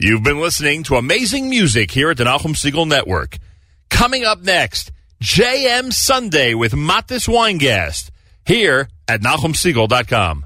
You've been listening to amazing music here at the Nachum Segal Network. Coming up next, JM Sunday with Matis Weingast here at NachumSegal.com.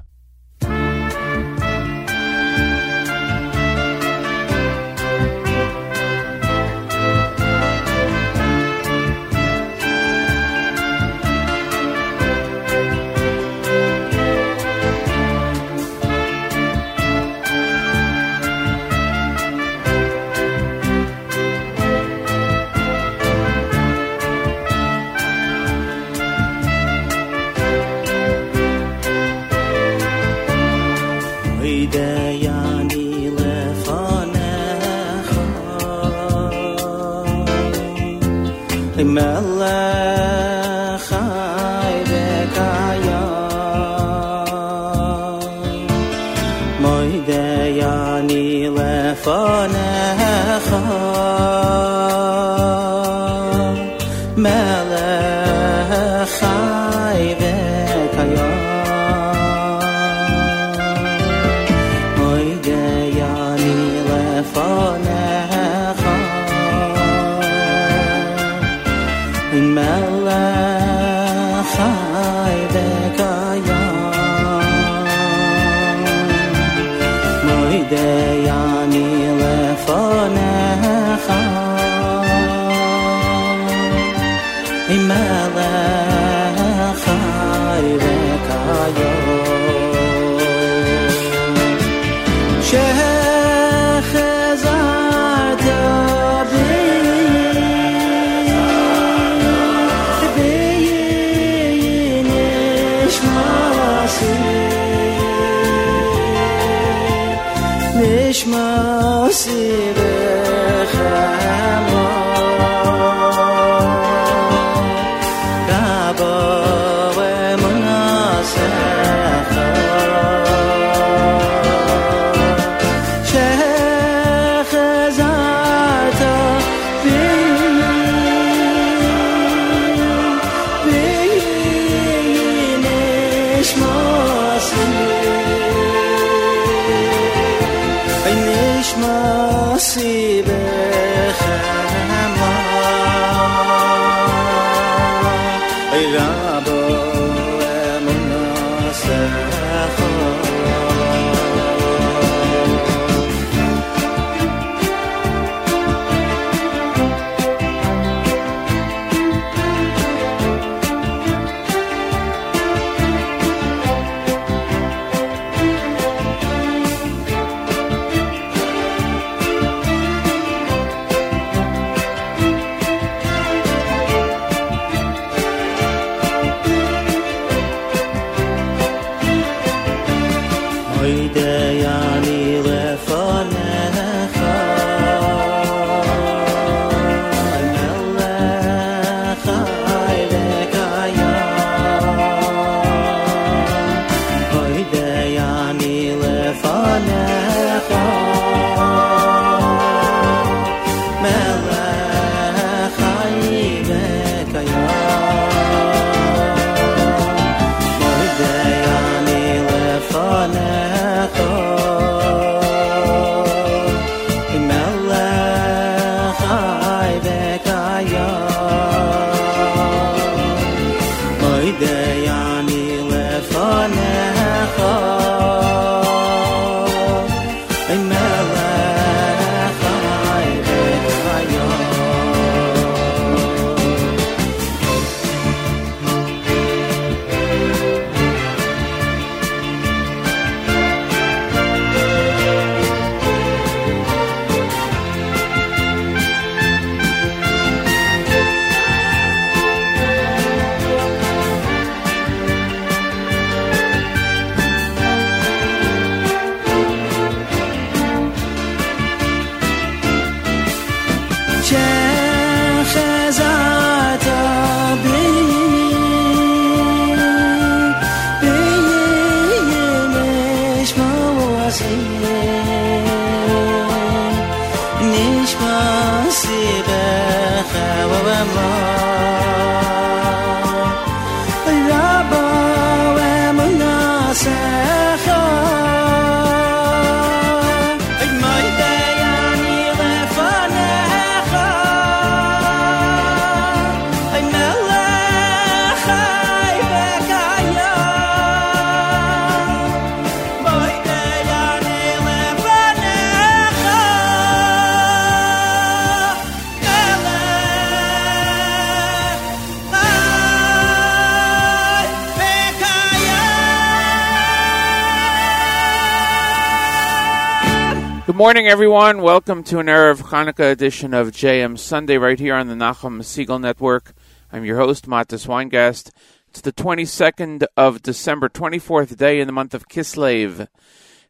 Good morning, everyone. Welcome to an Erev Chanukah edition of JM Sunday right here on the Nachum Segal Network. I'm your host, Matis Weingast. It's the 22nd of December, 24th day in the month of Kislev,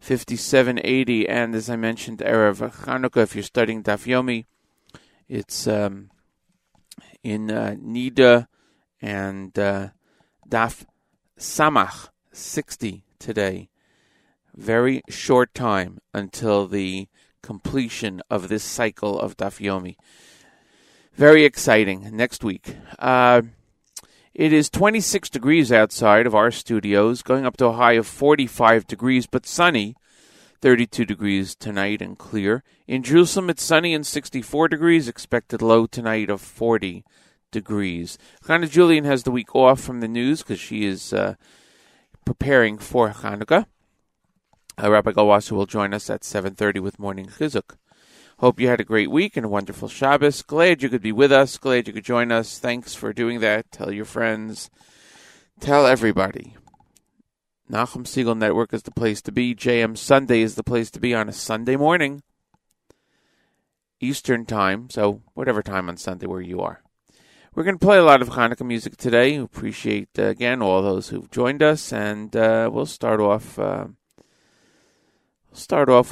5780. And as I mentioned, Erev Chanukah, if you're studying Daf Yomi, it's in Nida and Daf Samach, 60 today. Very short time until the completion of this cycle of Daf Yomi. Very exciting next week. It is 26 degrees outside of our studios, going up to a high of 45 degrees, but sunny, 32 degrees tonight and clear. In Jerusalem, it's sunny and 64 degrees, expected low tonight of 40 degrees. Chana Julian has the week off from the news because she is preparing for Chanukah. Rabbi Galwasu will join us at 7:30 with Morning Chizuk. Hope you had a great week and a wonderful Shabbos. Glad you could be with us. Glad you could join us. Thanks for doing that. Tell your friends. Tell everybody. Nachum Segal Network is the place to be. JM Sunday is the place to be on a Sunday morning. Eastern time, so whatever time on Sunday where you are. We're going to play a lot of Chanukah music today. We appreciate, again, all those who've joined us. And we'll start off...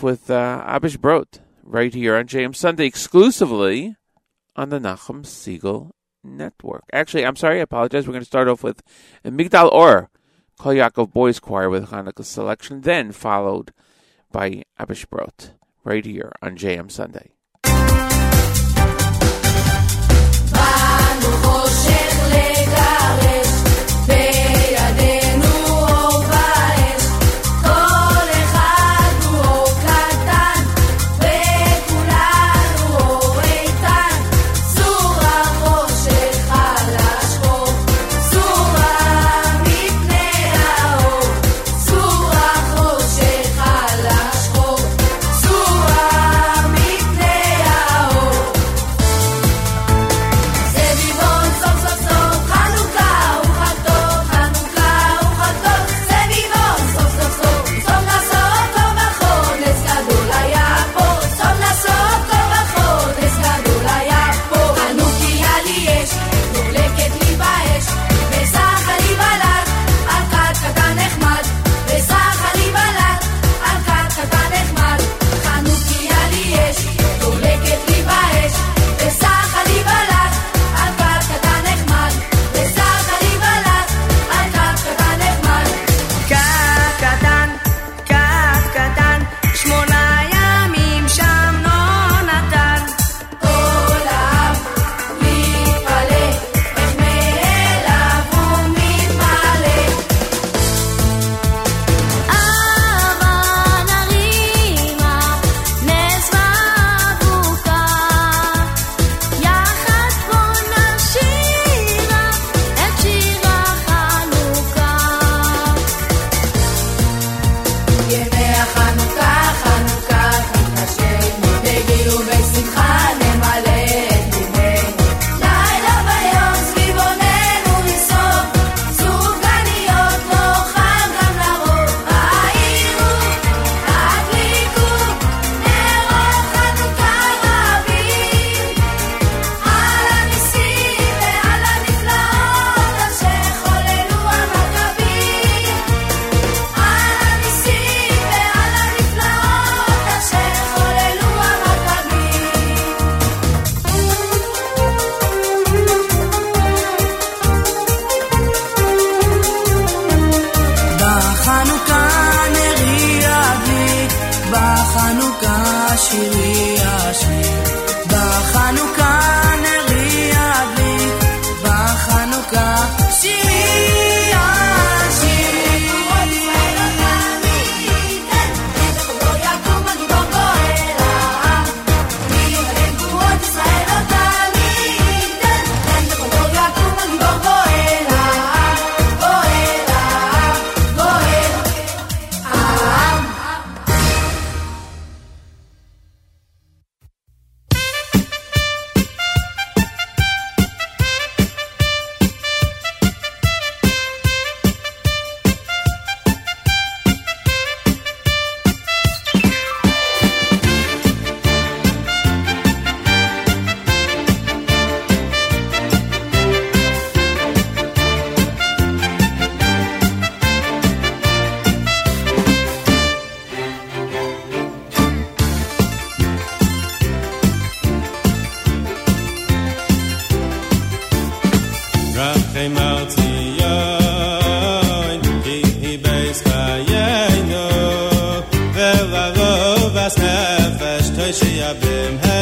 with Abish Brot right here on JM Sunday, exclusively on the Nachum Segal Network. Actually, I'm sorry, I apologize. We're going to start off with Migdal Ohr Kol Yaakov Boys Choir with Hanukkah selection, then followed by Abish Brot right here on JM Sunday. Say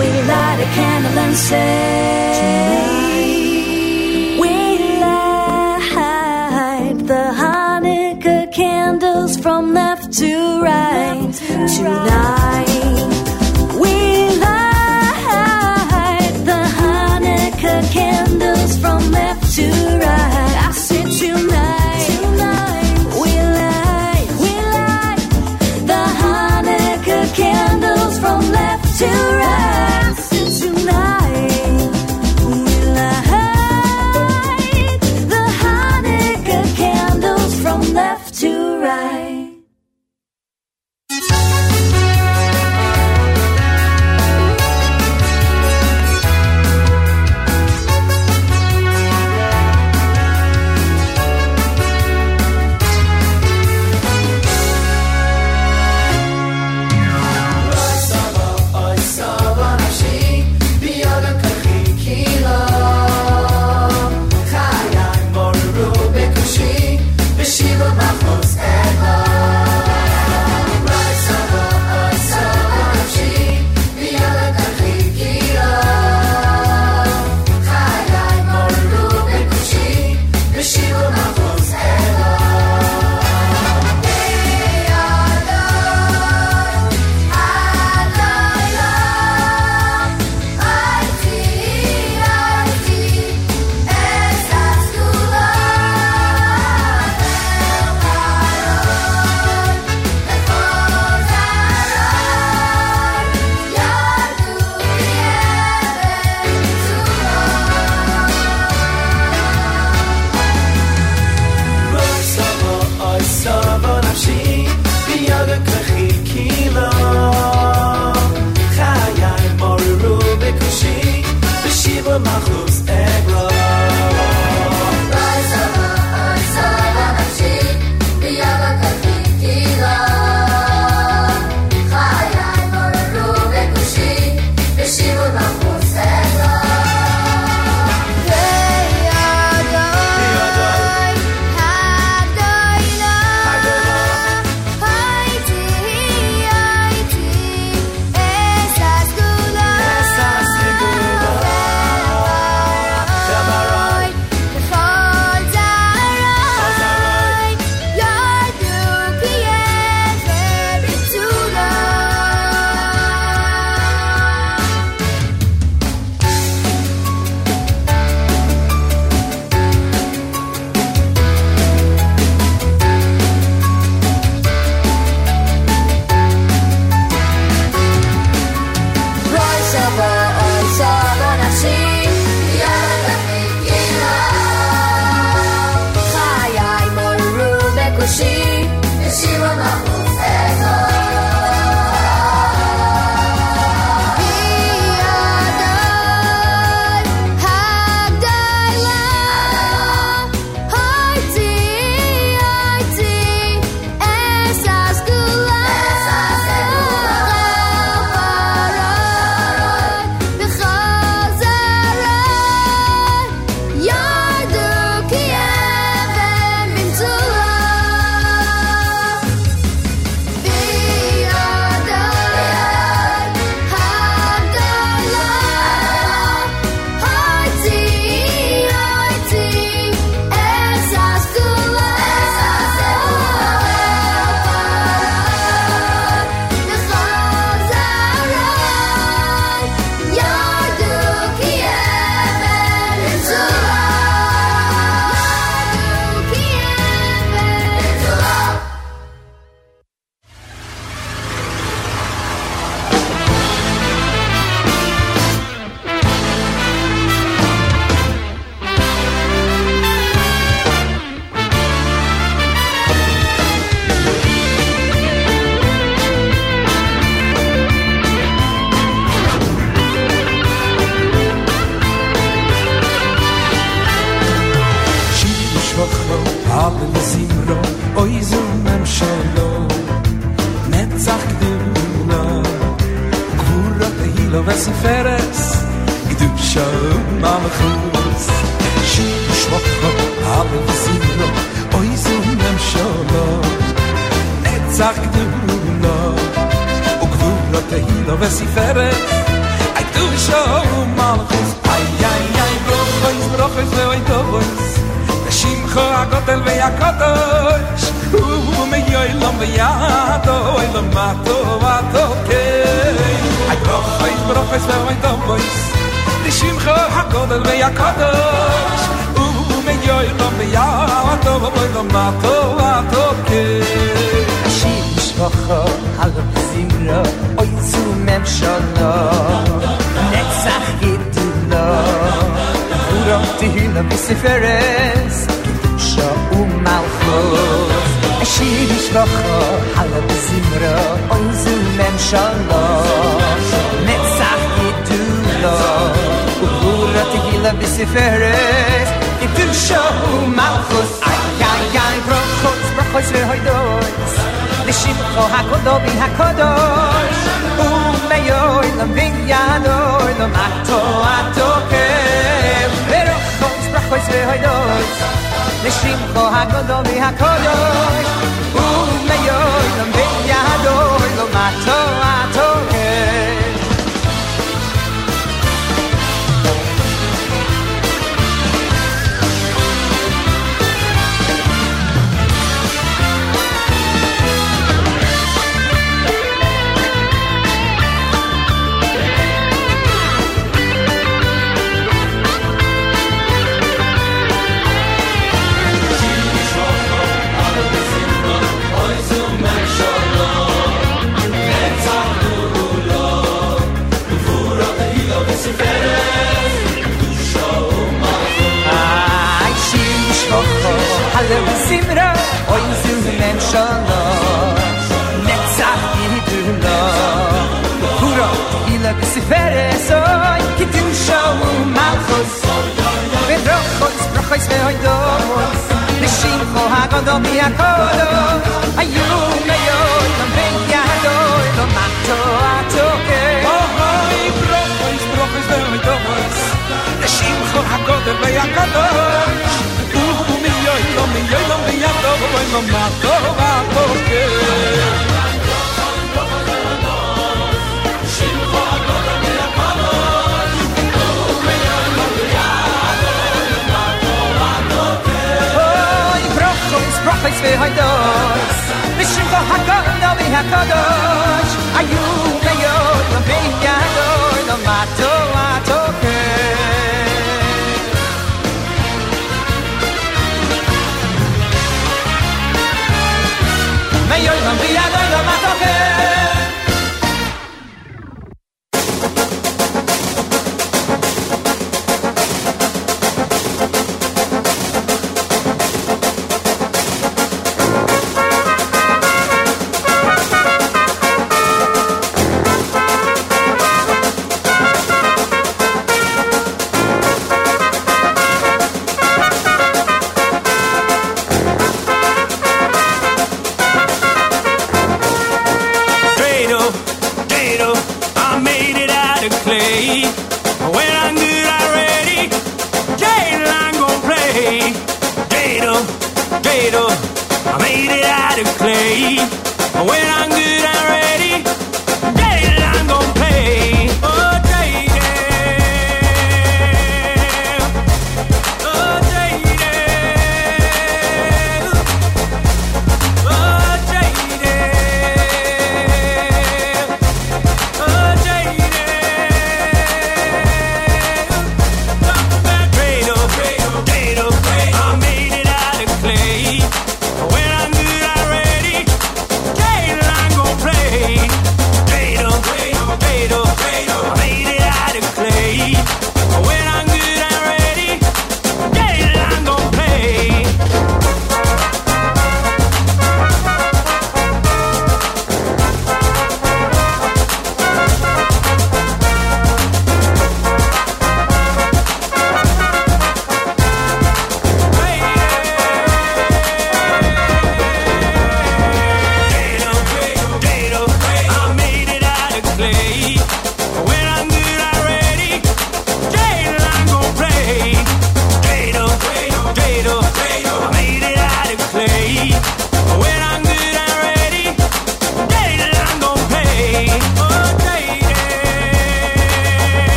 we light the Hanukkah candles from left to right tonight. We light the Hanukkah candles from left to right. I said tonight. We light the Hanukkah candles from left to right. I said tonight. We light the Hanukkah candles from left to right. Boys, the Shimcho, Agotel, Veyakotosh.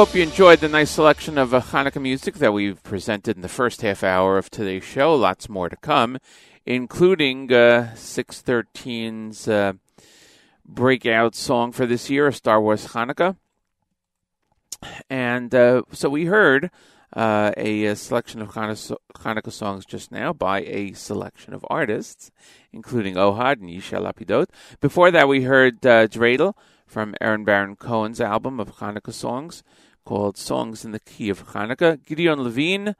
Hope you enjoyed the nice selection of Hanukkah music that we've presented in the first half hour of today's show. Lots more to come, including 613's breakout song for this year, Star Wars Chanukah. And so we heard a selection of Hanukkah songs just now by a selection of artists, including Ohad and Yishai Lapidot. Before that, we heard Dreidel from Aaron Baron Cohen's album of Hanukkah songs called Songs in the Key of Chanukah. Gideon Levine,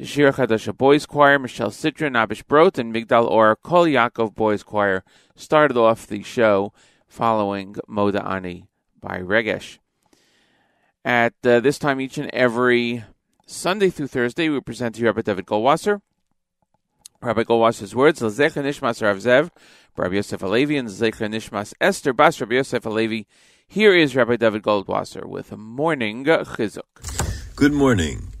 Shirah Chadashah Boys Choir, Michelle Citrin, Abish Brot, and Migdal Ohr Kol Yaakov Boys Choir started off the show following Moda Ani by Regesh. At this time each and every Sunday through Thursday, we present to you Rabbi David Goldwasser. Rabbi Galwasu words, L'zecha Nishmas Rav Zev, Rabbi Yosef Alevi, and L'zecha Nishmas Esther Bas, Rabbi Yosef Alevi. Here is Rabbi David Goldwasser with a morning chizuk. Good morning.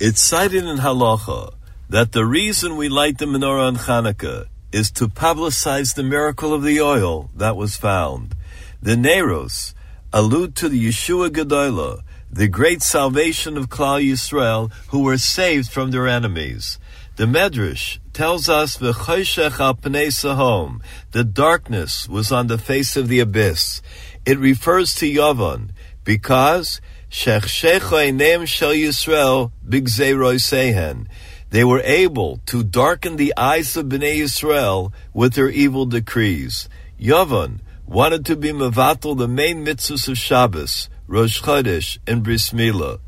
It's cited in Halacha that the reason we light the menorah on Hanukkah is to publicize the miracle of the oil that was found. The Neros allude to the Yeshua Gedolah, the great salvation of Klal Yisrael, who were saved from their enemies. The Medrash tells us v'choshech al pnei sahom, the darkness was on the face of the abyss. It refers to Yavon because shechshecha enem shel Yisrael b'gzei roisehen. They were able to darken the eyes of Bnei Yisrael with their evil decrees. Yavon wanted to be mevatel the main mitzvahs of Shabbos, Rosh Chodesh, and Bris Milah.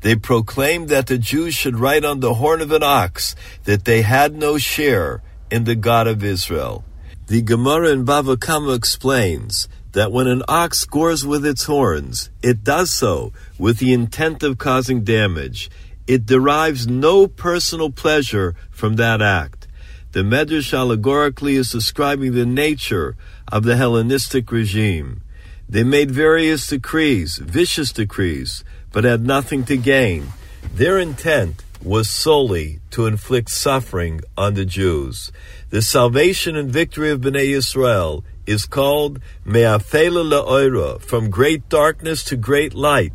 They proclaimed that the Jews should write on the horn of an ox that they had no share in the God of Israel. The Gemara in Bava Kama explains that when an ox gores with its horns, it does so with the intent of causing damage. It derives no personal pleasure from that act. The Medrash allegorically is describing the nature of the Hellenistic regime. They made various decrees, vicious decrees, but had nothing to gain. Their intent was solely to inflict suffering on the Jews. The salvation and victory of Bnei Yisrael is called Me'afela Le'oira, from great darkness to great light.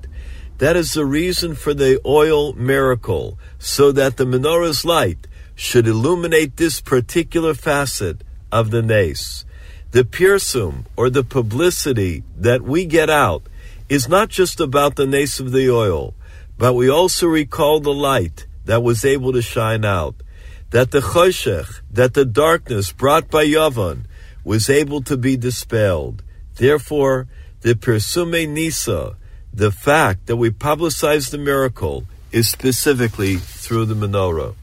That is the reason for the oil miracle, so that the menorah's light should illuminate this particular facet of the nes. The pirsum, or the publicity that we get out, is not just about the nes of the oil, but we also recall the light that was able to shine out, that the choshech, that the darkness brought by Yavon, was able to be dispelled. Therefore, the pirsume nisa, the fact that we publicize the miracle, is specifically through the menorah.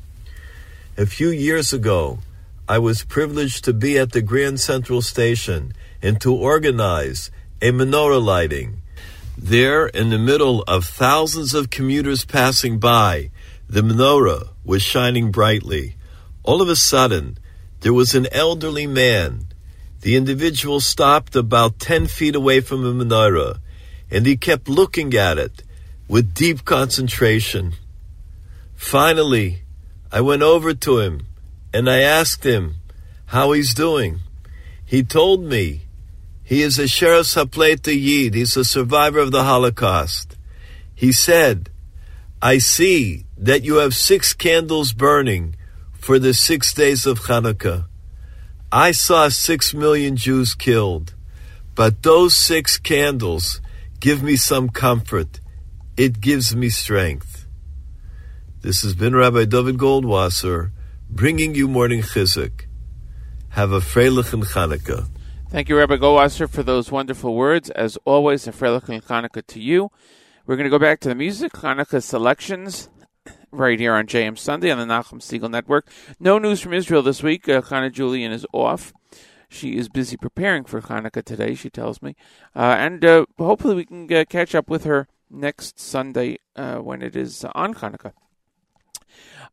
A few years ago, I was privileged to be at the Grand Central Station and to organize a menorah lighting. There, in the middle of thousands of commuters passing by, the menorah was shining brightly. All of a sudden, there was an elderly man. The individual stopped about 10 feet away from the menorah, and he kept looking at it with deep concentration. Finally, I went over to him, and I asked him how he's doing. He told me he is a Sheretz HaPleita Yid. He's a survivor of the Holocaust. He said, I see that you have 6 candles burning for the 6 days of Hanukkah. I saw 6 million Jews killed, but those 6 candles give me some comfort. It gives me strength. This has been Rabbi David Goldwasser, bringing you Morning Chizuk. Have a freilich and Hanukkah. Thank you, Rabbi Goldwasser, for those wonderful words. As always, a freilich and Chanukah to you. We're going to go back to the music, Chanukah selections, right here on JM Sunday on the Nachum Segal Network. No news from Israel this week. Chana Julian is off. She is busy preparing for Chanukah today, she tells me. And hopefully we can catch up with her next Sunday when it is on Chanukah.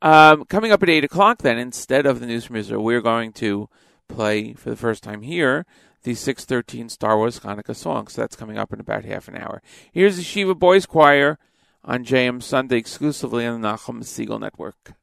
Coming up at 8 o'clock, then, instead of the news from Israel, we're going to play, for the first time here, the 613 Star Wars Chanukah song. So that's coming up in about half an hour. Here's the Shiva Boys Choir on JM Sunday, exclusively on the Nachum Segal Network.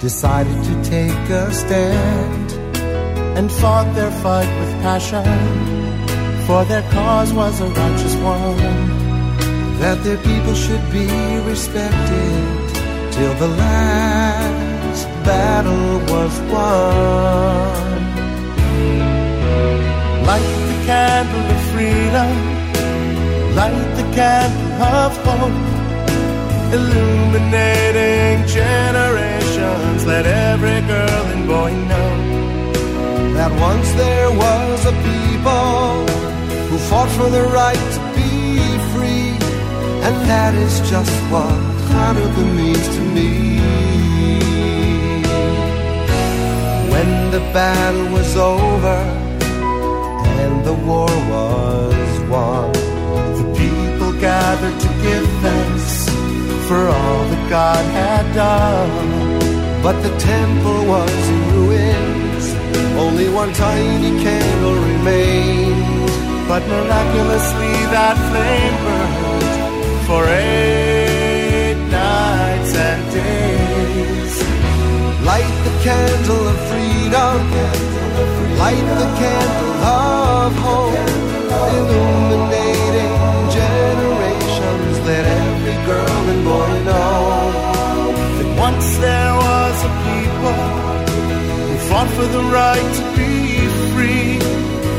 Decided to take a stand and fought their fight with passion, for their cause was a righteous one, that their people should be respected till the last battle was won. Light the candle of freedom, light the candle of hope, illuminating generations. Let every girl and boy know that once there was a people fought for the right to be free, and that is just what Chanukah means to me. When the battle was over and the war was won, the people gathered to give thanks for all that God had done. But the temple was in ruins, only one tiny candle remained. But miraculously that flame burned for 8 nights and days. Light the candle of freedom, light the candle of hope, illuminating generations, let every girl and boy know that once there was a people who fought for the right to be free.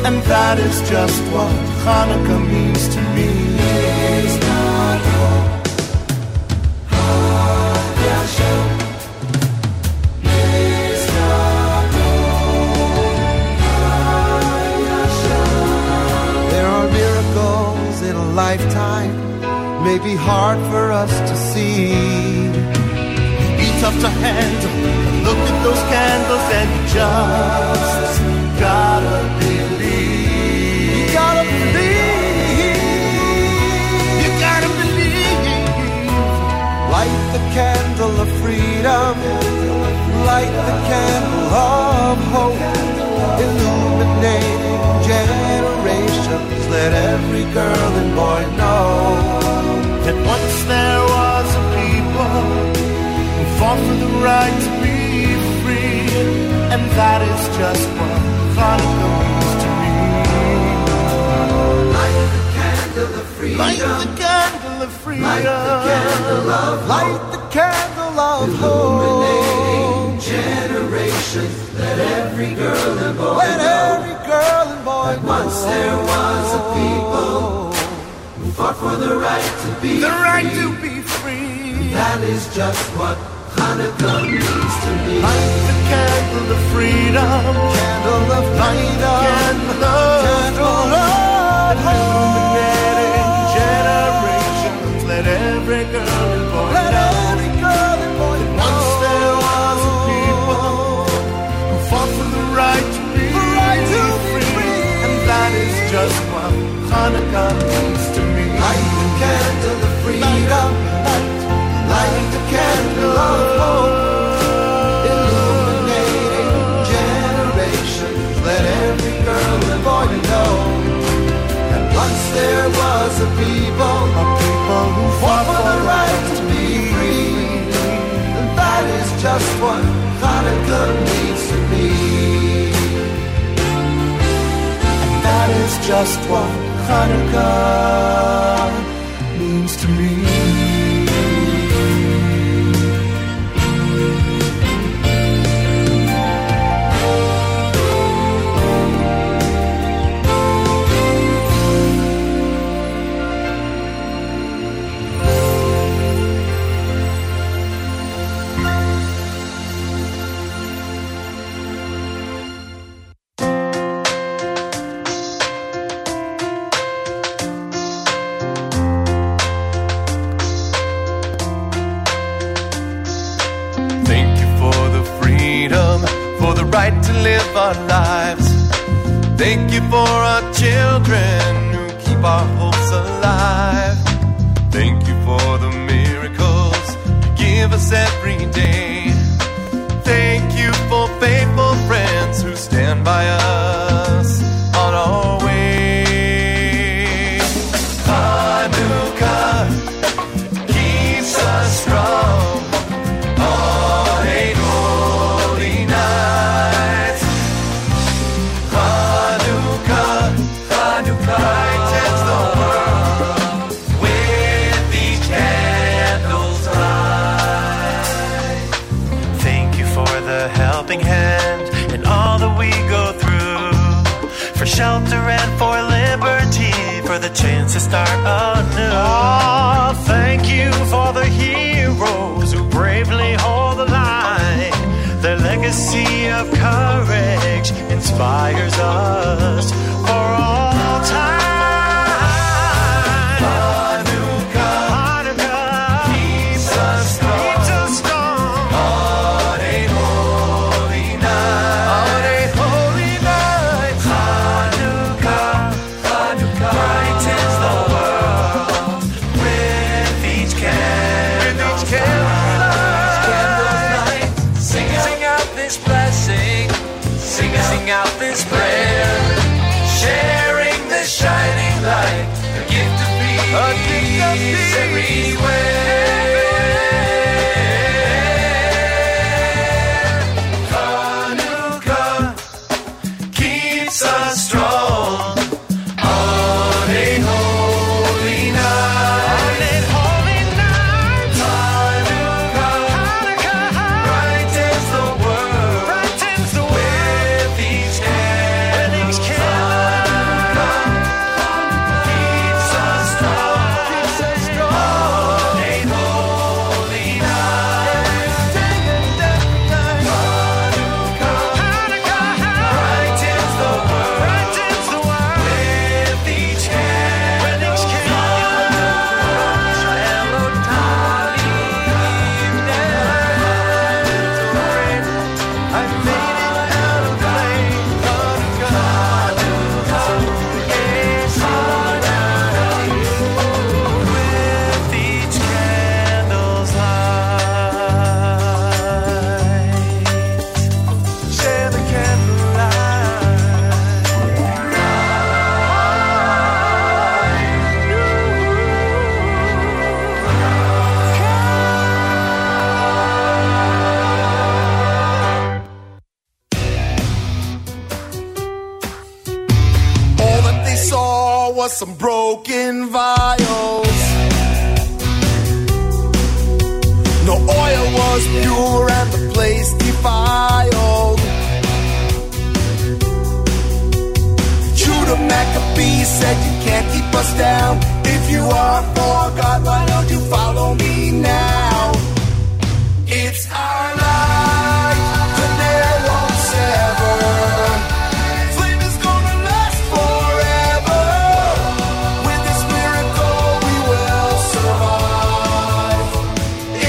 And that is just what Chanukah means to me. It's not hope, Hashem. It's not hope, Hashem. There are miracles in a lifetime, may be hard for us to see. Be tough to handle, look at those candles and just gotta be. Light the candle of freedom, light the candle of hope, illuminating generations, let every girl and boy know that once there was a people who fought for the right to be free, and that is just what Chanukah means to me. Light the candle of freedom, light the candle of freedom, light the candle of hope, light the candle of illuminating hope, generations, let every girl and boy let know, every girl and boy that know, once there was a people who fought for the right to be the free, right to be free. That is just what Chanukah means to me. Light the candle of freedom, candle of freedom, candle of hope, illuminating generations, let every girl and boy let know, every girl and boy that know, once there was a people who fought for the right to be free, and that is just what Chanukah means to me. Light the candle of freedom, light the candle of hope, illuminating generations, let every girl and boy know. Once there was a people who fought for the right to be free, and that is just what Chanukah means to me. And that is just what Chanukah means to me. Inspires us for all time. out this prayer, sharing the shining light, the gift of peace, everywhere. Chanukah keeps us strong on a holy night. Chanukah brightens the world, with each candle. Chanukah keeps us strong on a holy night. Chanukah brightens the world, with each candle's light. Share the candlelight. All that they saw was some broken vials. No oil was pure and the place defiled. Judah Maccabee said, "You can't keep us down. If you are for God, why don't you follow me now?" It's our light, the nail won't sever. Flame is gonna last forever. With this miracle, we will survive.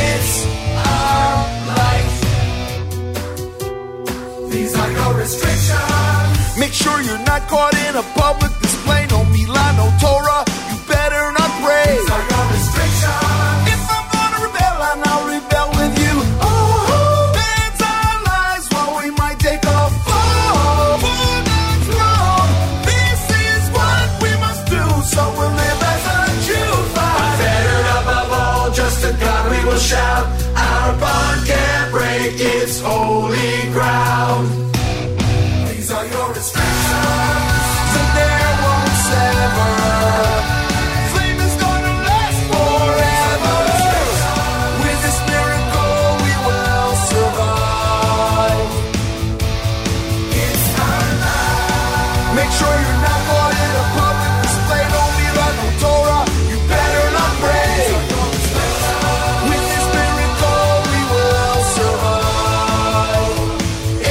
It's our light. These are no restrictions. Make sure you're not caught in a public display. No Milah, no Torah. You better not pray. These are no restrictions. If I'm gonna rebel, and I'll rebel with you. Oh, that's our lives. While we might take a fall for the throne, this is what we must do. So we'll live as a Jew. Unfettered above all, just to God we will shout. Our bond can't break its holy ground. These are your restrictions. The nail won't sever. Flame is gonna last forever. With this miracle, we will survive. It's our life. Make sure you're not caught in a public display. Don't be like no Torah. You better not pray. With this miracle, we will survive.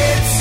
It's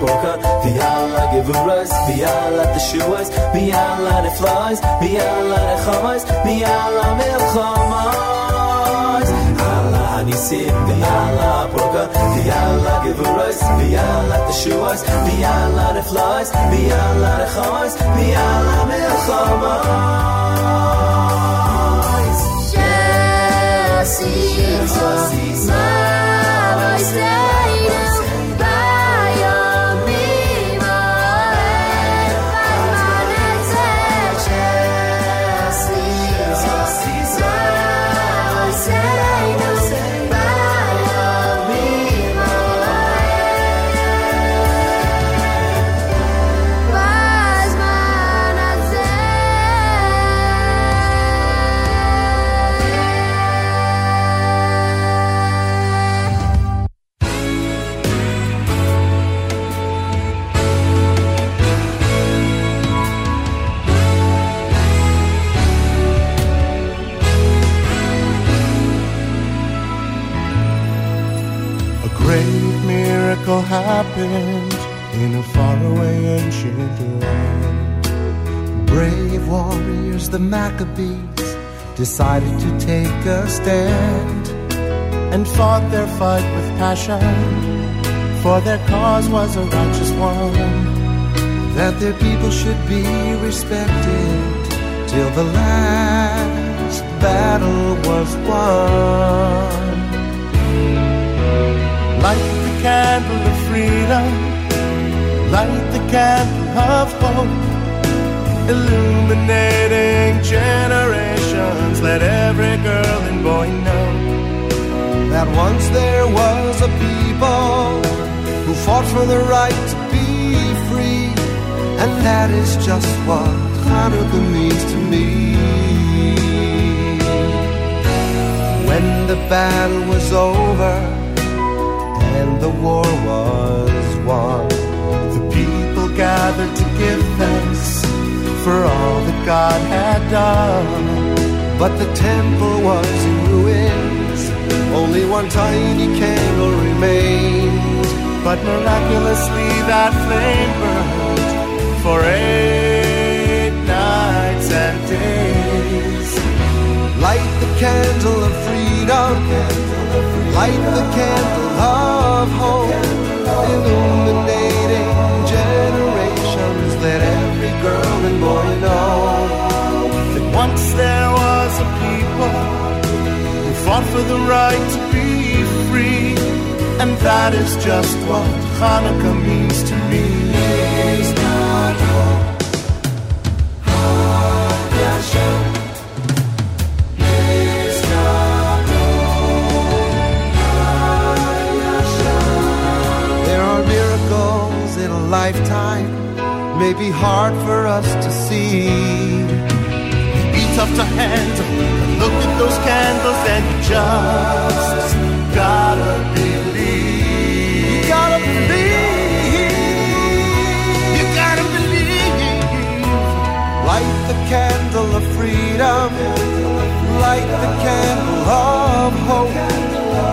poker, Biala Gevuras, Biala Teshuas, Biala Neflais, Biala Nechamais, Biala Milchamais. Allah Nisim, Biala poker, Biala Gevuras, Biala Teshuas, Biala Neflais, Biala Nechamais, Biala Milchamais. She's my stay. Happened in a faraway ancient land. Brave warriors, the Maccabees, decided to take a stand and fought their fight with passion, for their cause was a righteous one, that their people should be respected till the last battle was won. Like candle of freedom, light the candle of hope, illuminating generations. Let every girl and boy know that once there was a people who fought for the right to be free, and that is just what Chanukah means to me. When the battle was over and the war was won, the people gathered to give thanks for all that God had done. But the temple was in ruins, only one tiny candle remained. But miraculously that flame burned for 8 nights and days. Light the candle of freedom, light the candle of hope, illuminating generations. Let every girl and boy know that once there was a people who fought for the right to be free, and that is just what Chanukah means to me. Lifetime may be hard for us to see. Be tough to handle, look at those candles and you just gotta believe. You gotta believe. You gotta believe. Light the candle of freedom, light the candle of hope,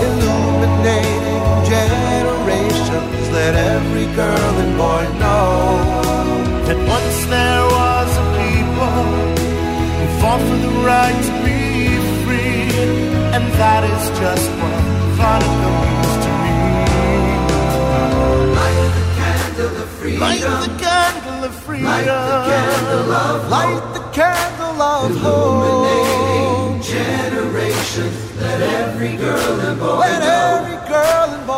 illuminating generations. Let every girl and boy know that once there was a people who fought for the right to be free, and that is just what Chanukah means to me. Light the candle of freedom, light the candle of freedom, light the candle of hope, light the candle of illuminating generations. Let every girl and boy know.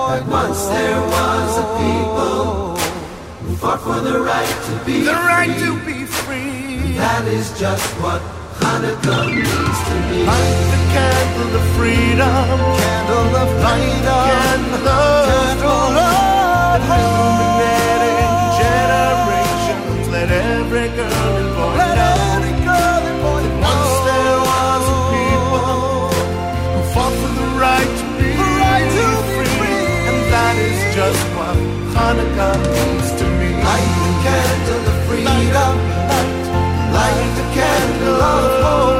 And once there was a people who fought for the right to be free. The right to be free. That is just what Chanukah means to me. Light the candle of freedom, candle of freedom, candle of illuminating generations. Let every girl and boy know. And once there was a people who fought for the right to be free. That is just what Chanukah means to me. Light the candle of freedom, light the candle of hope,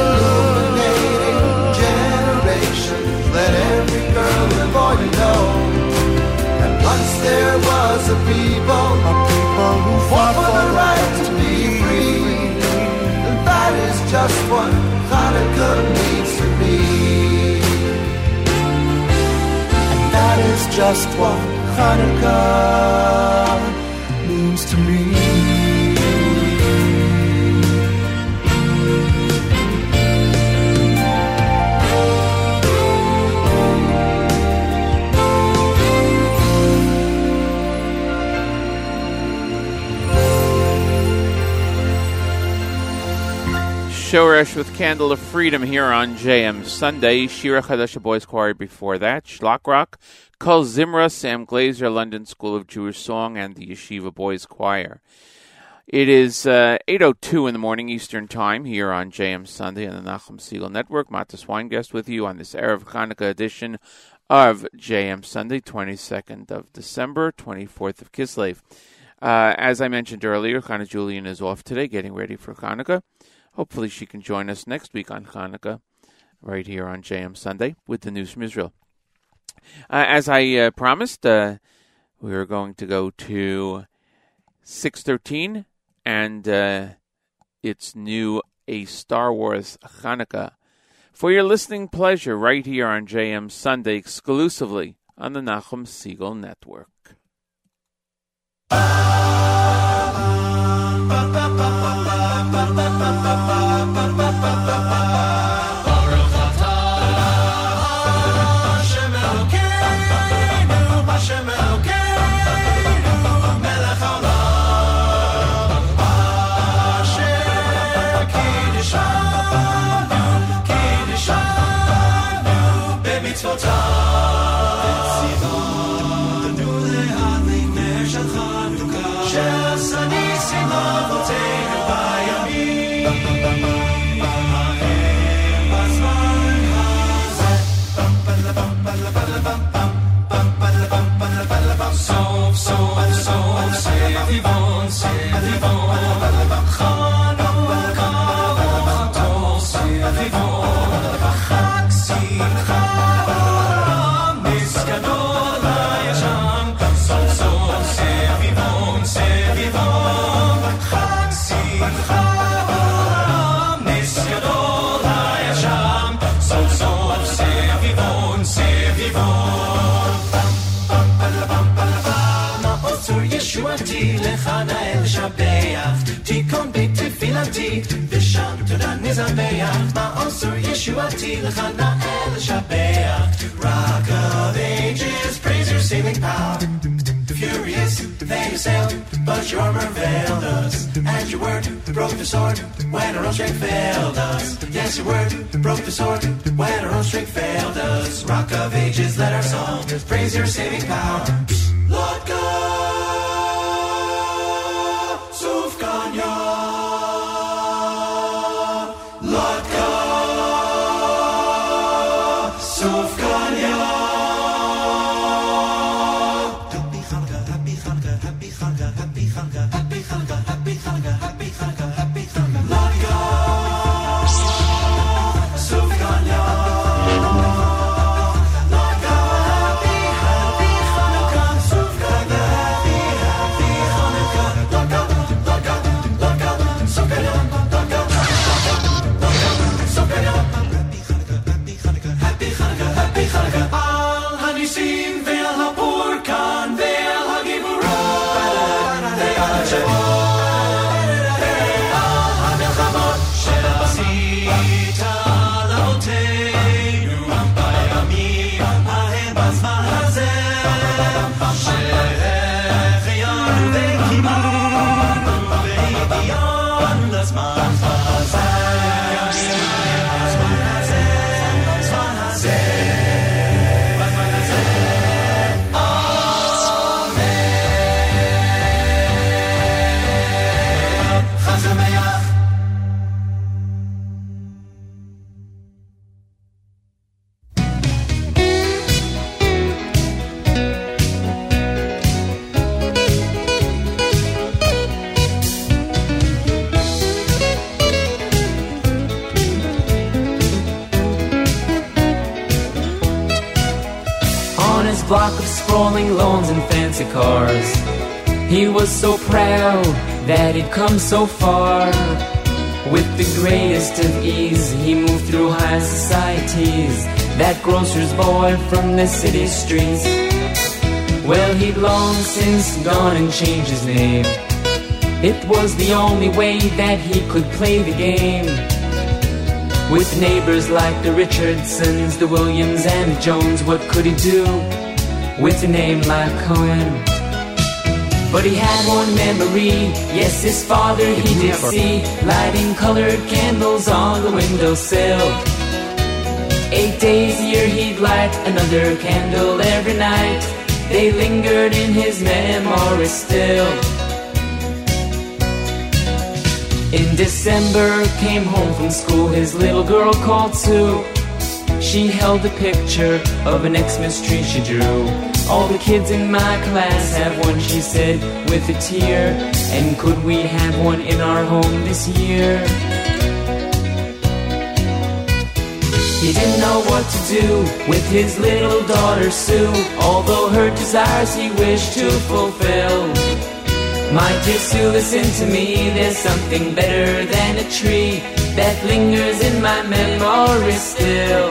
illuminating generations. Let every girl and boy know that once of people, a people who fought for the right to be free. And that is just what Chanukah needs to be. And that is just what Chanukah means to me. Shoresh with Candle of Freedom here on JM Sunday. Shirah Chadashah Boys Choir before that. Shlock Rock, Kol Zimra, Sam Glaser, London School of Jewish Song, and the Yeshiva Boys Choir. It is 8:02 in the morning Eastern Time here on JM Sunday on the Nachum Segal Network. Matis Weingast with you on this Erev Chanukah edition of JM Sunday, 22nd of December, 24th of Kislev. As I mentioned earlier, Chana Julian is off today getting ready for Chanukah. Hopefully she can join us next week on Chanukah, right here on JM Sunday, with the news from Israel. As I promised, we are going to go to 613 and its new A Star Wars Chanukah for your listening pleasure right here on JM Sunday, exclusively on the Nachum Segal Network. Rock of ages, praise your sailing power. Furious, they sailed, but your armor veiled us. And your word broke the sword when our own strength failed us. Yes, your word broke the sword when our own strength failed us. Rock of ages, let our song praise your saving power. Lord God, Sufganya. Block of sprawling lawns and fancy cars, He was so proud that he'd come so far. With the greatest of ease, he moved through high societies, that grocer's boy from the city streets. Well, he'd long since gone and changed his name. It was the only way that he could play the game. With neighbors like the Richardsons, the Williams and the Jones, what could he do with a name like Cohen? But he had one memory, yes, his father he did see, lighting colored candles on the windowsill. 8 days a year he'd light another candle every night. They lingered in his memory still. In December, came home from school, his little girl called Sue. She held a picture of an Xmas tree she drew. All the kids in my class have one, she said, with a tear. And could we have one in our home this year? He didn't know what to do with his little daughter Sue, although her desires he wished to fulfill. My dear Sue, listen to me, there's something better than a tree that lingers in my memory still.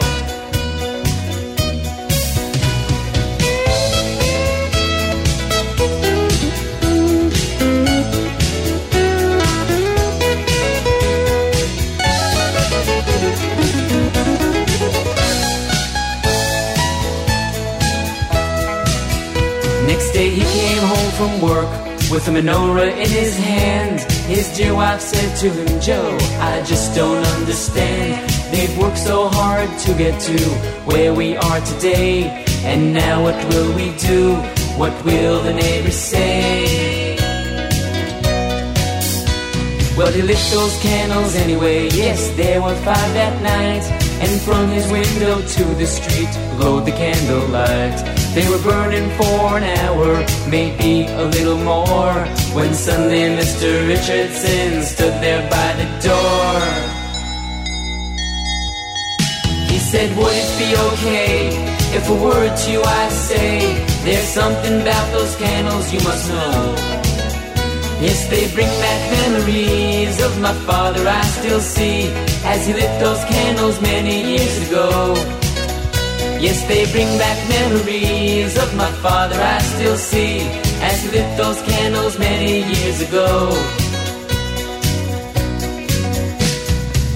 Next day he came home from work with a menorah in his hand. His dear wife said to him, Joe, I just don't understand. They've worked so hard to get to where we are today. And now what will we do? What will the neighbors say? Well, he lit those candles anyway. Yes, there were 5 that night. And from his window to the street glowed the candlelight. They were burning for an hour, maybe a little more, when suddenly Mr. Richardson stood there by the door. He said, would it be okay if a word to you I say? There's something about those candles you must know. Yes, they bring back memories of my father I still see, as he lit those candles many years ago. Yes, they bring back memories of my father I still see, as he lit those candles many years ago.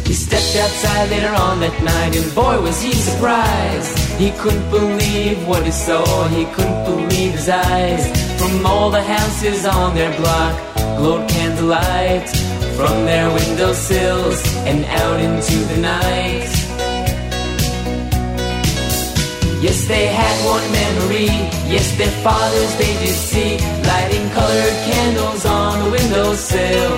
He stepped outside later on that night, and boy was he surprised. He couldn't believe what he saw, he couldn't believe his eyes. From all the houses on their block glowed candlelight, from their windowsills and out into the night. Yes, they had one memory, yes, their fathers they did see, lighting colored candles on the windowsill.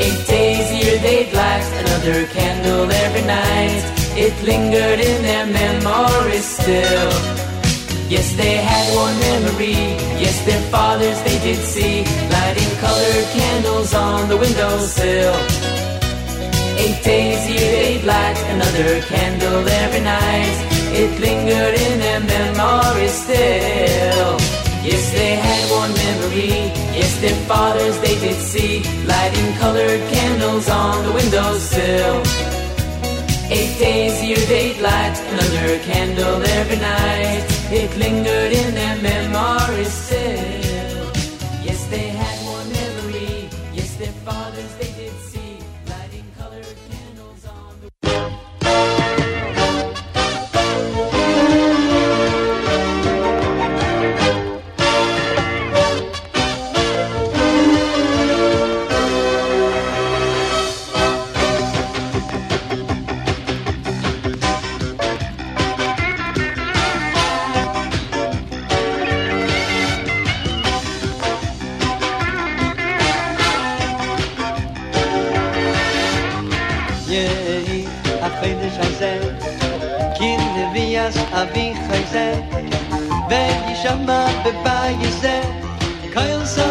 8 days a year they'd light another candle every night. It lingered in their memory still. Yes, they had one memory, yes, their fathers they did see, lighting colored candles on the windowsill. 8 days a year they'd light another candle every night. It lingered in their memory still. Yes, they had one memory, yes, their fathers they did see, lighting colored candles on the windowsill. 8 days a year they'd light another candle every night. It lingered in their memory still. Yes, they had one memory, yes, their fathers they did see, lighting colored candles on the windowsill. Shama, the fire is there. Fire so,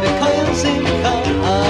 the coils in the car.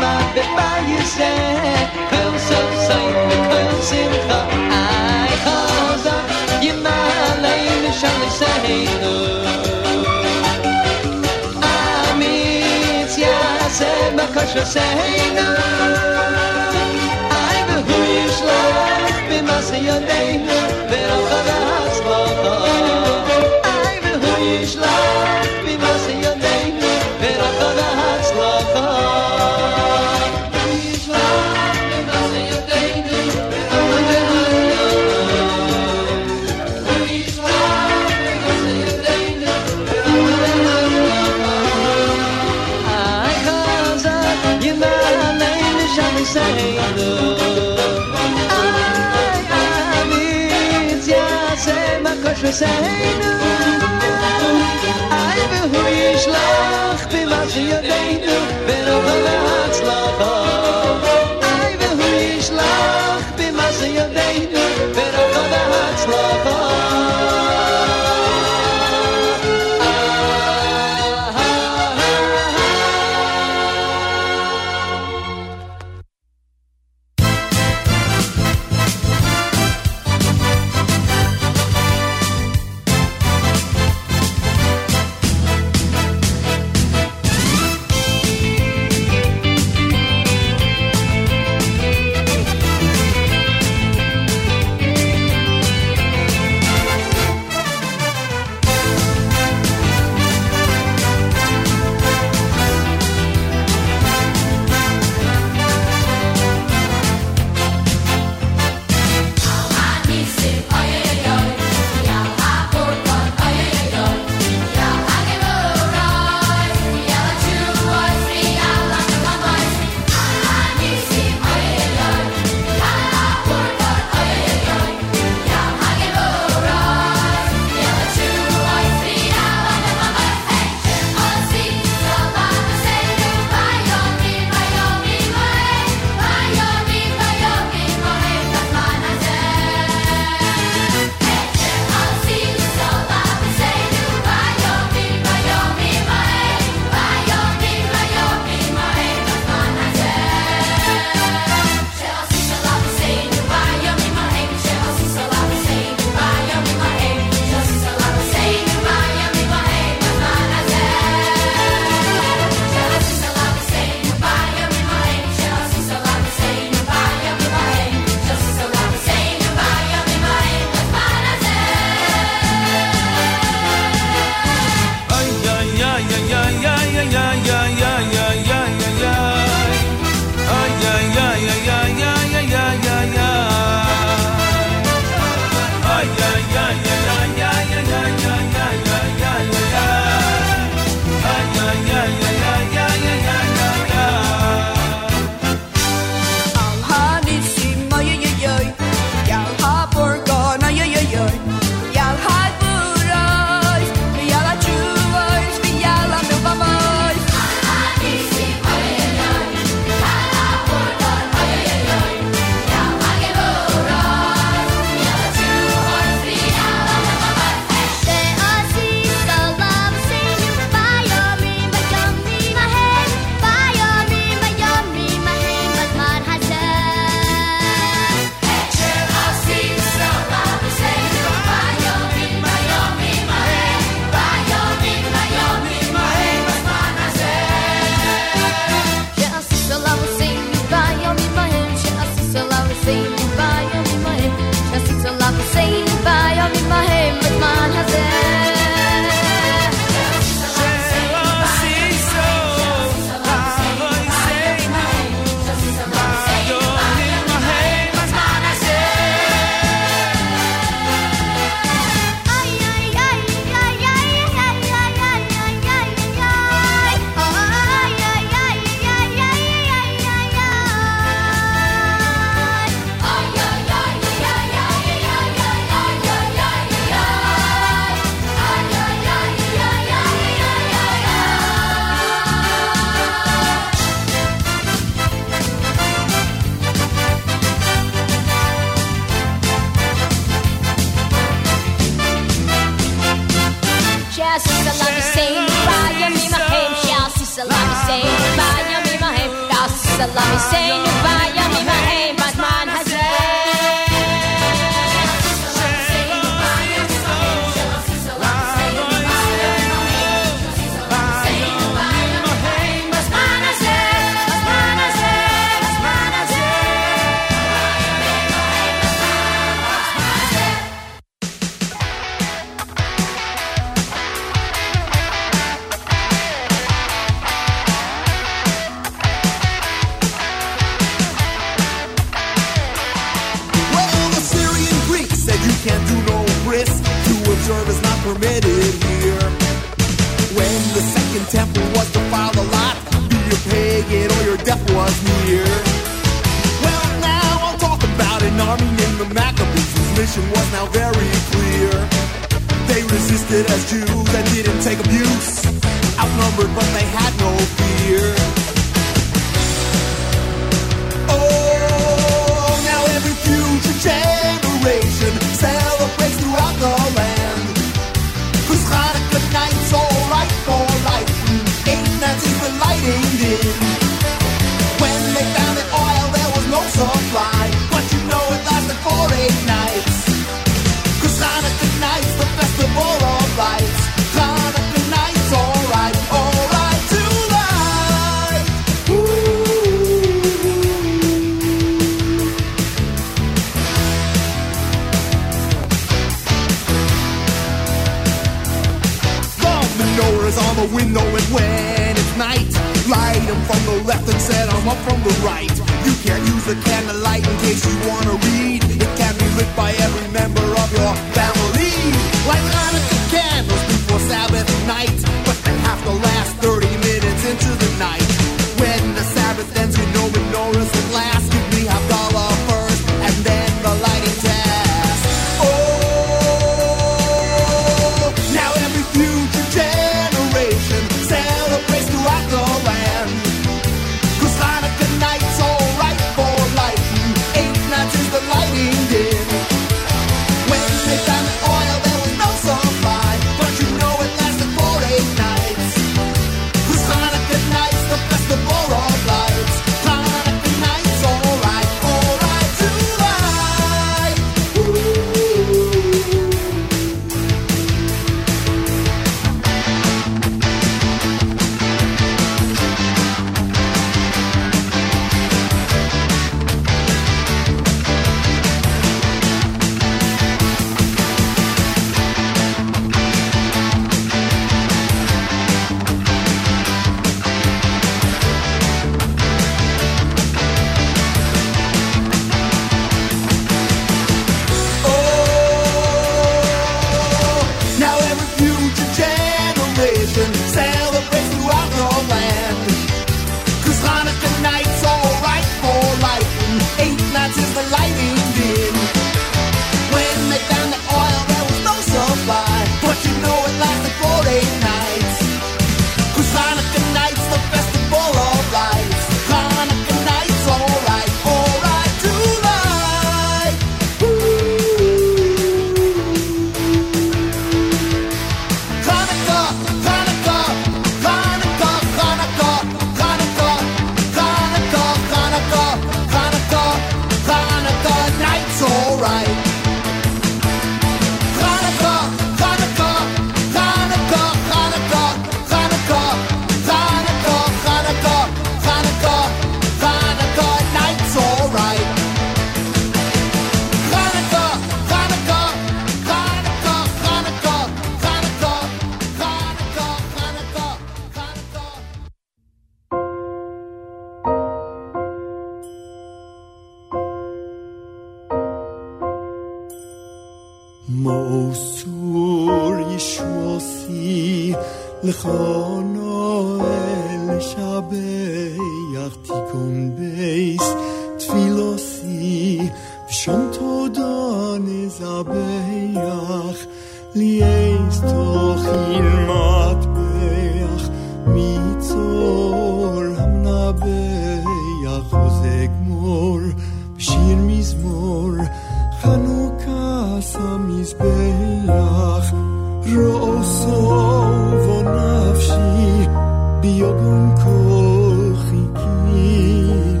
Biogum kol chikim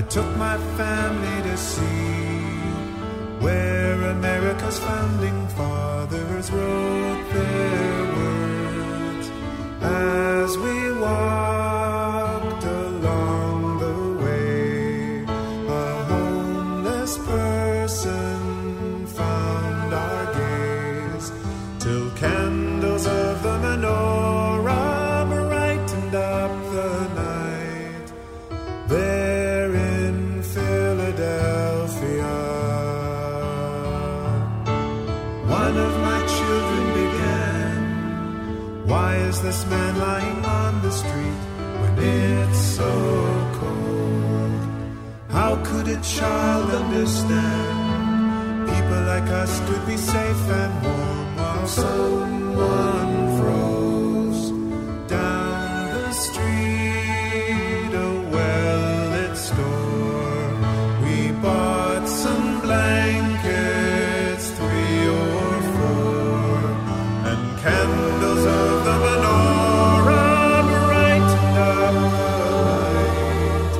I took my family to see where America's founding fathers wrote their words. As we walked along the way, a homeless person found our gaze, till candles of the menorah brightened up the night. There in Philadelphia, one of my children began, "Why is this man lying on the street when it's so cold? How could a child understand? People like us could be safe and warm while someone froze." Down the street, a well-lit store, we bought some blankets, 3 or 4, and candles of the menorah brightened up the light.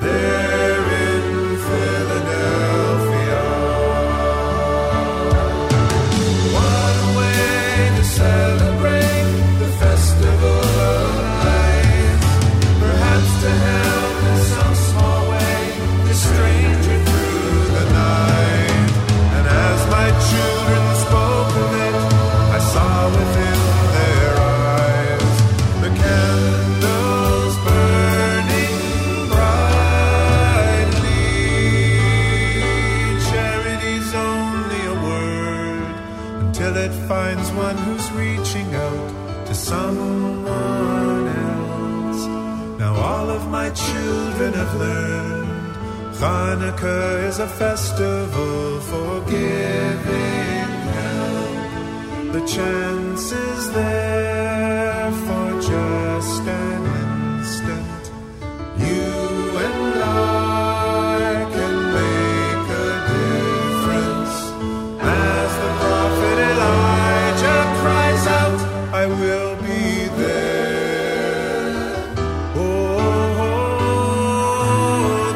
There in Philadelphia, what a way to celebrate the festival of lights. Perhaps to help in some small way the stranger through the night. And as my children spoke of it, I saw within their eyes the candles burning brightly. Charity's only a word until it finds one who's reaching out to someone else. Now all of my children have learned Chanukah is a festival for giving help. The chance is there for just an instant. You and I can make a difference. As the prophet Elijah cries out, "I will be there." Oh,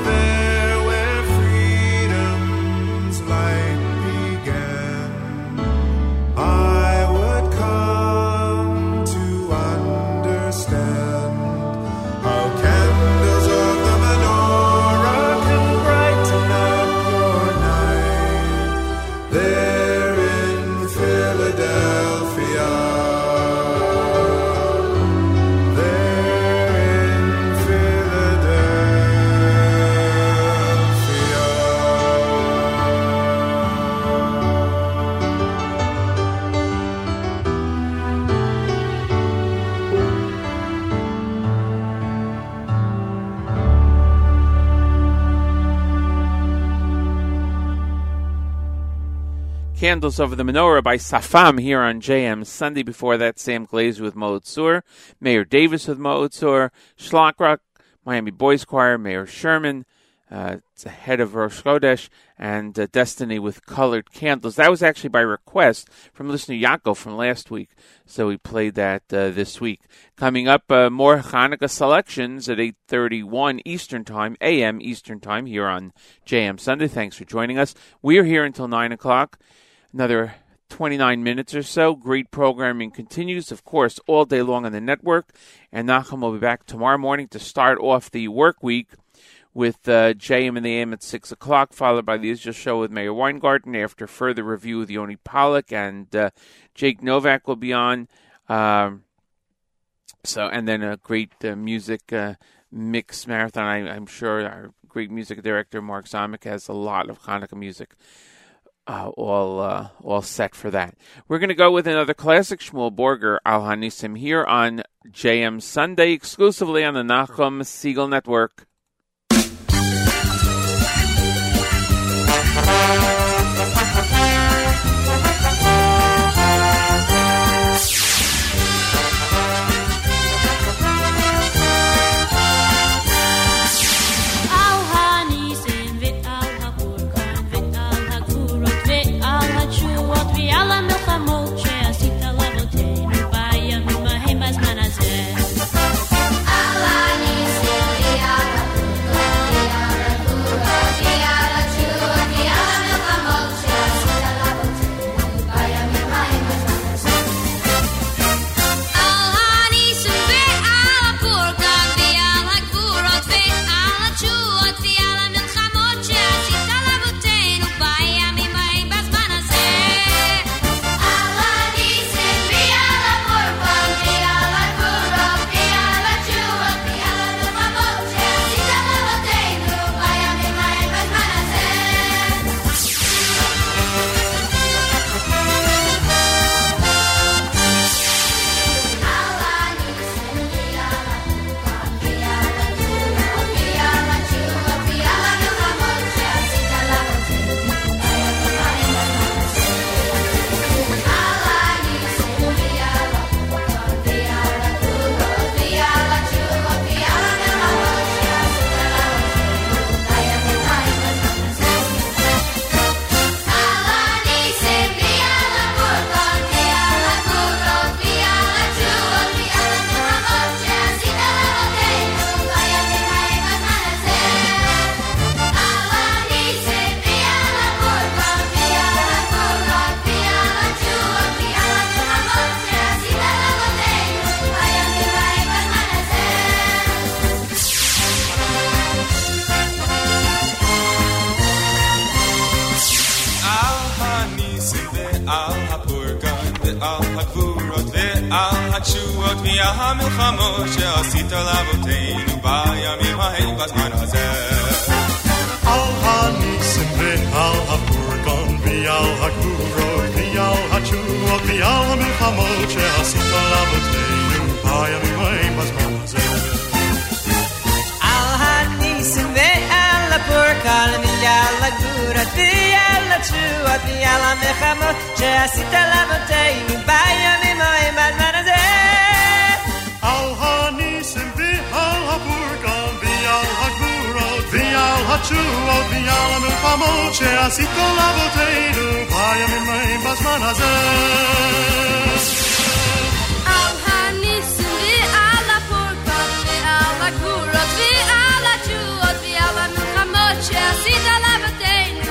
there where freedom's light began, I would come to understand how candles of the menorah can brighten up your night. There in Philadelphia. There in Philadelphia. Candles Over the Menorah by Safam here on JM Sunday. Before that, Sam Glaser with Moed Sur, Mayor Davis with Moed Sur, Shlock Rock, Miami Boys Choir, Mayor Sherman, head of Rosh Chodesh, and Destiny with Colored Candles. That was actually by request from listener Yaakov from last week, so we played that this week. Coming up, more Hanukkah selections at 8:31 Eastern Time, a.m. Eastern Time, here on JM Sunday. Thanks for joining us. We're here until 9 o'clock. Another 29 minutes or so. Great programming continues, of course, all day long on the network. And Nachum will be back tomorrow morning to start off the work week with JM and the AM at 6 o'clock, followed by the Israel Show with Mayor Weingarten. After further review with Yoni Pollack, and Jake Novak will be on. And then a great music mix marathon. I'm sure our great music director, Mark Zomek, has a lot of Hanukkah music. All set for that. We're going to go with another classic, Shmuel Borger, Al Hanisim, here on JM Sunday, exclusively on the Nachum Segal Network. Al hanisim ve'al ha'burkan ve'al ha'gvurot ve'al ha'tshuot ve'al ha'milchamot she'asit la'avoteinu ba'yamim ahem hazman hazeh. Al hanisim ve'al ha'burkan ve'al ha'gvurot הגבורות ועל התשועות והמלחמות שעשית לאבותינו בימים ההם בזמן הזה על הניסים ועל הפורגון ועל הגבורות ועל התשועות ועל המלחמות שעשית לאבותינו בימים ההם בזמן הזה על הניסים ועל הפורגון ועל הגבורות תשועות ועל המלחמות שעשית לאבותינו בימים ההם בזמן הזה על הניסים ועל הפורגון ועל הגבורות ועל התשועות ועל המלחמות שעשית לאבותינו בימים ההם בזמן הזה על הניסים ועל הפורגון ועל הגבורות ועל התשועות ועל המלחמות שעשית לאבותינו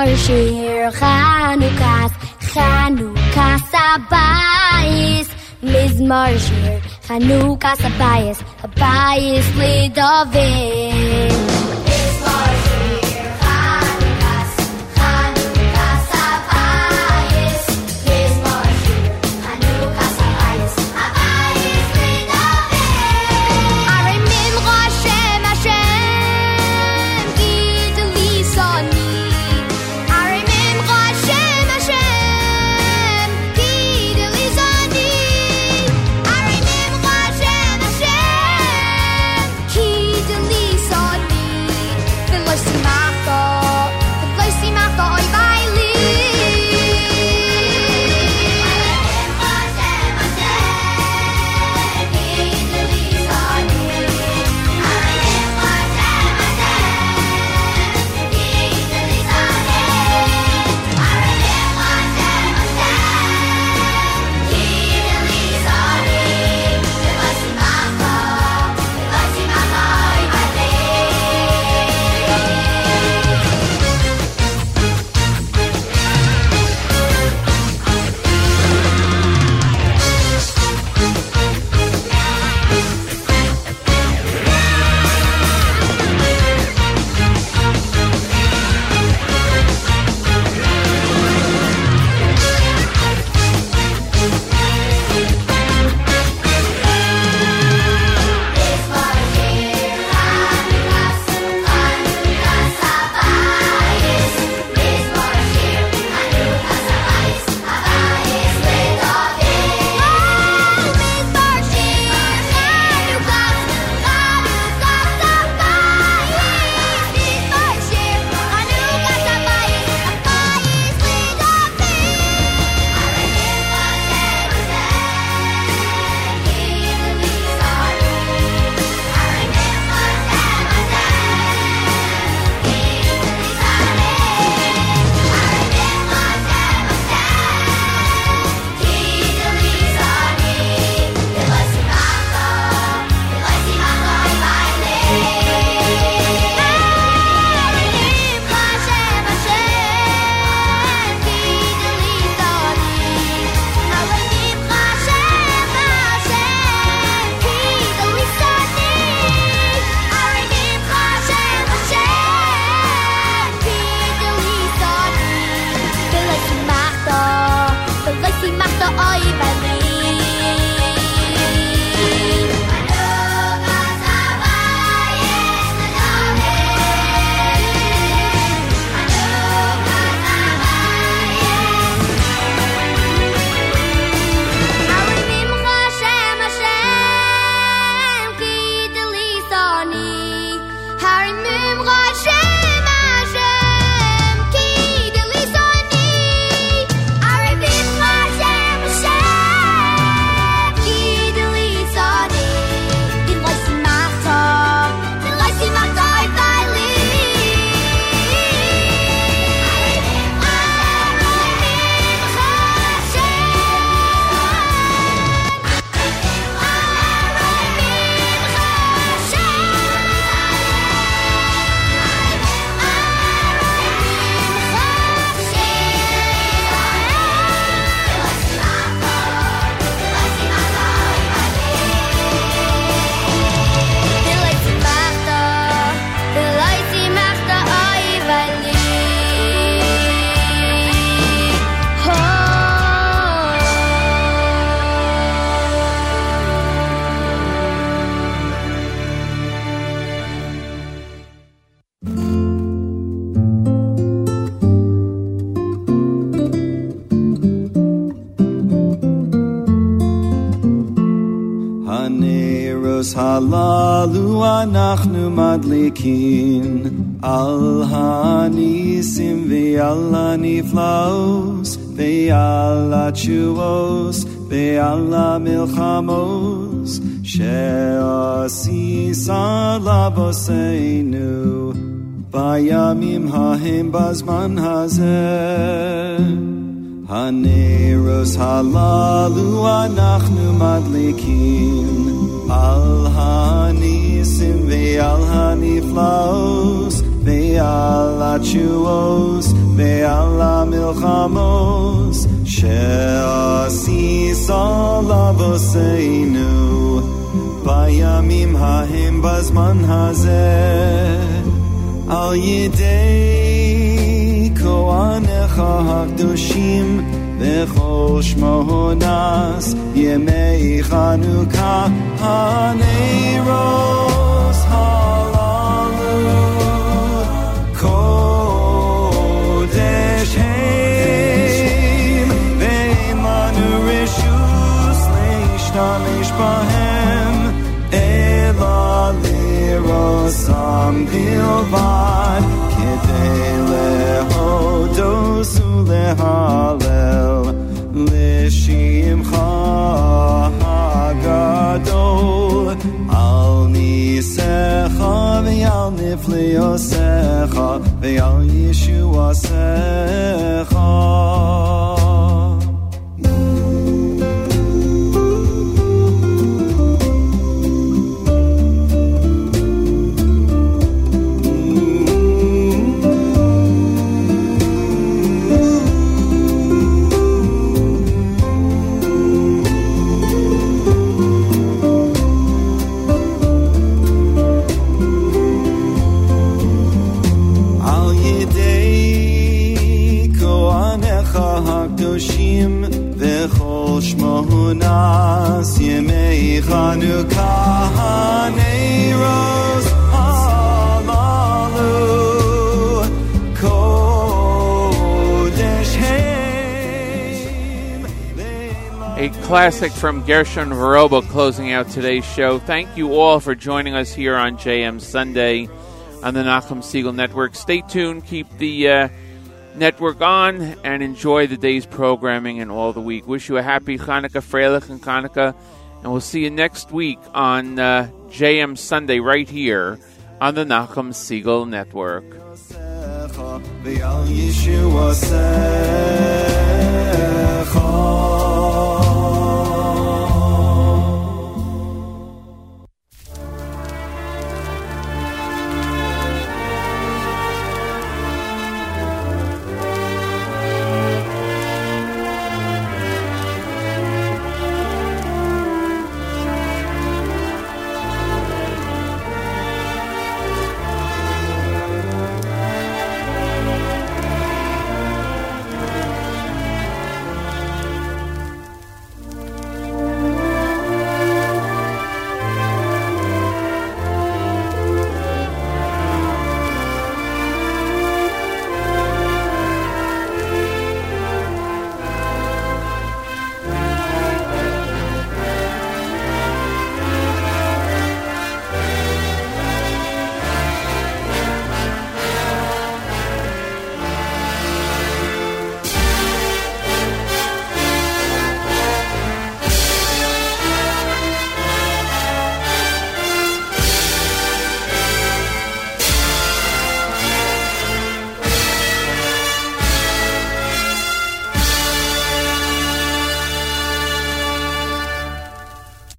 Our Shir Chanukas, Chanukas Abayis, Mizmar Shir Chanukas Abayis, Abayis Lidovin. Mizmar Shir Chanukas, Chanukas Abayis, Mizmar Shir Chanukas Abayis, Abayis Lidovin. Arimim Hashem, Hashem, Gid Lisoni. Halalu anachnu madlikin al hanisim ve'al haniflaos ve'al hatshuos ve'al hamilchamos she'asis alaboseinu bayamim ha'hem bazman hazeh haneros halalu anachnu madlikin al hanisim ve'al haniflaos ve me'al ha'tshuos, me'al ha'milchamos, she'asis alavoseinu, bayamim ha'hem bazman hazeh, al yidei kohanecha ha'kedoshim, וכל שמו נס ימי חנוכה הנרות הללו קודש הם ואין לנו רשות להשתמש בהם אלא לרצון בלבד כדי להודות ולהלל לשמך הגדול על ניסך ועל נפלאותיך ועל ישועתך Shmohunas Yemei Chanukah Haneiros Halalu Kodesh Heim. A classic from Gershon Verobo closing out today's show. Thank you all for joining us here on JM Sunday on the Nachum Segal Network. Stay tuned. Keep the network on and enjoy the day's programming and all the week. Wish you a happy Chanukah, Freilich and Chanukah, and we'll see you next week on JM Sunday right here on the Nachum Segal Network.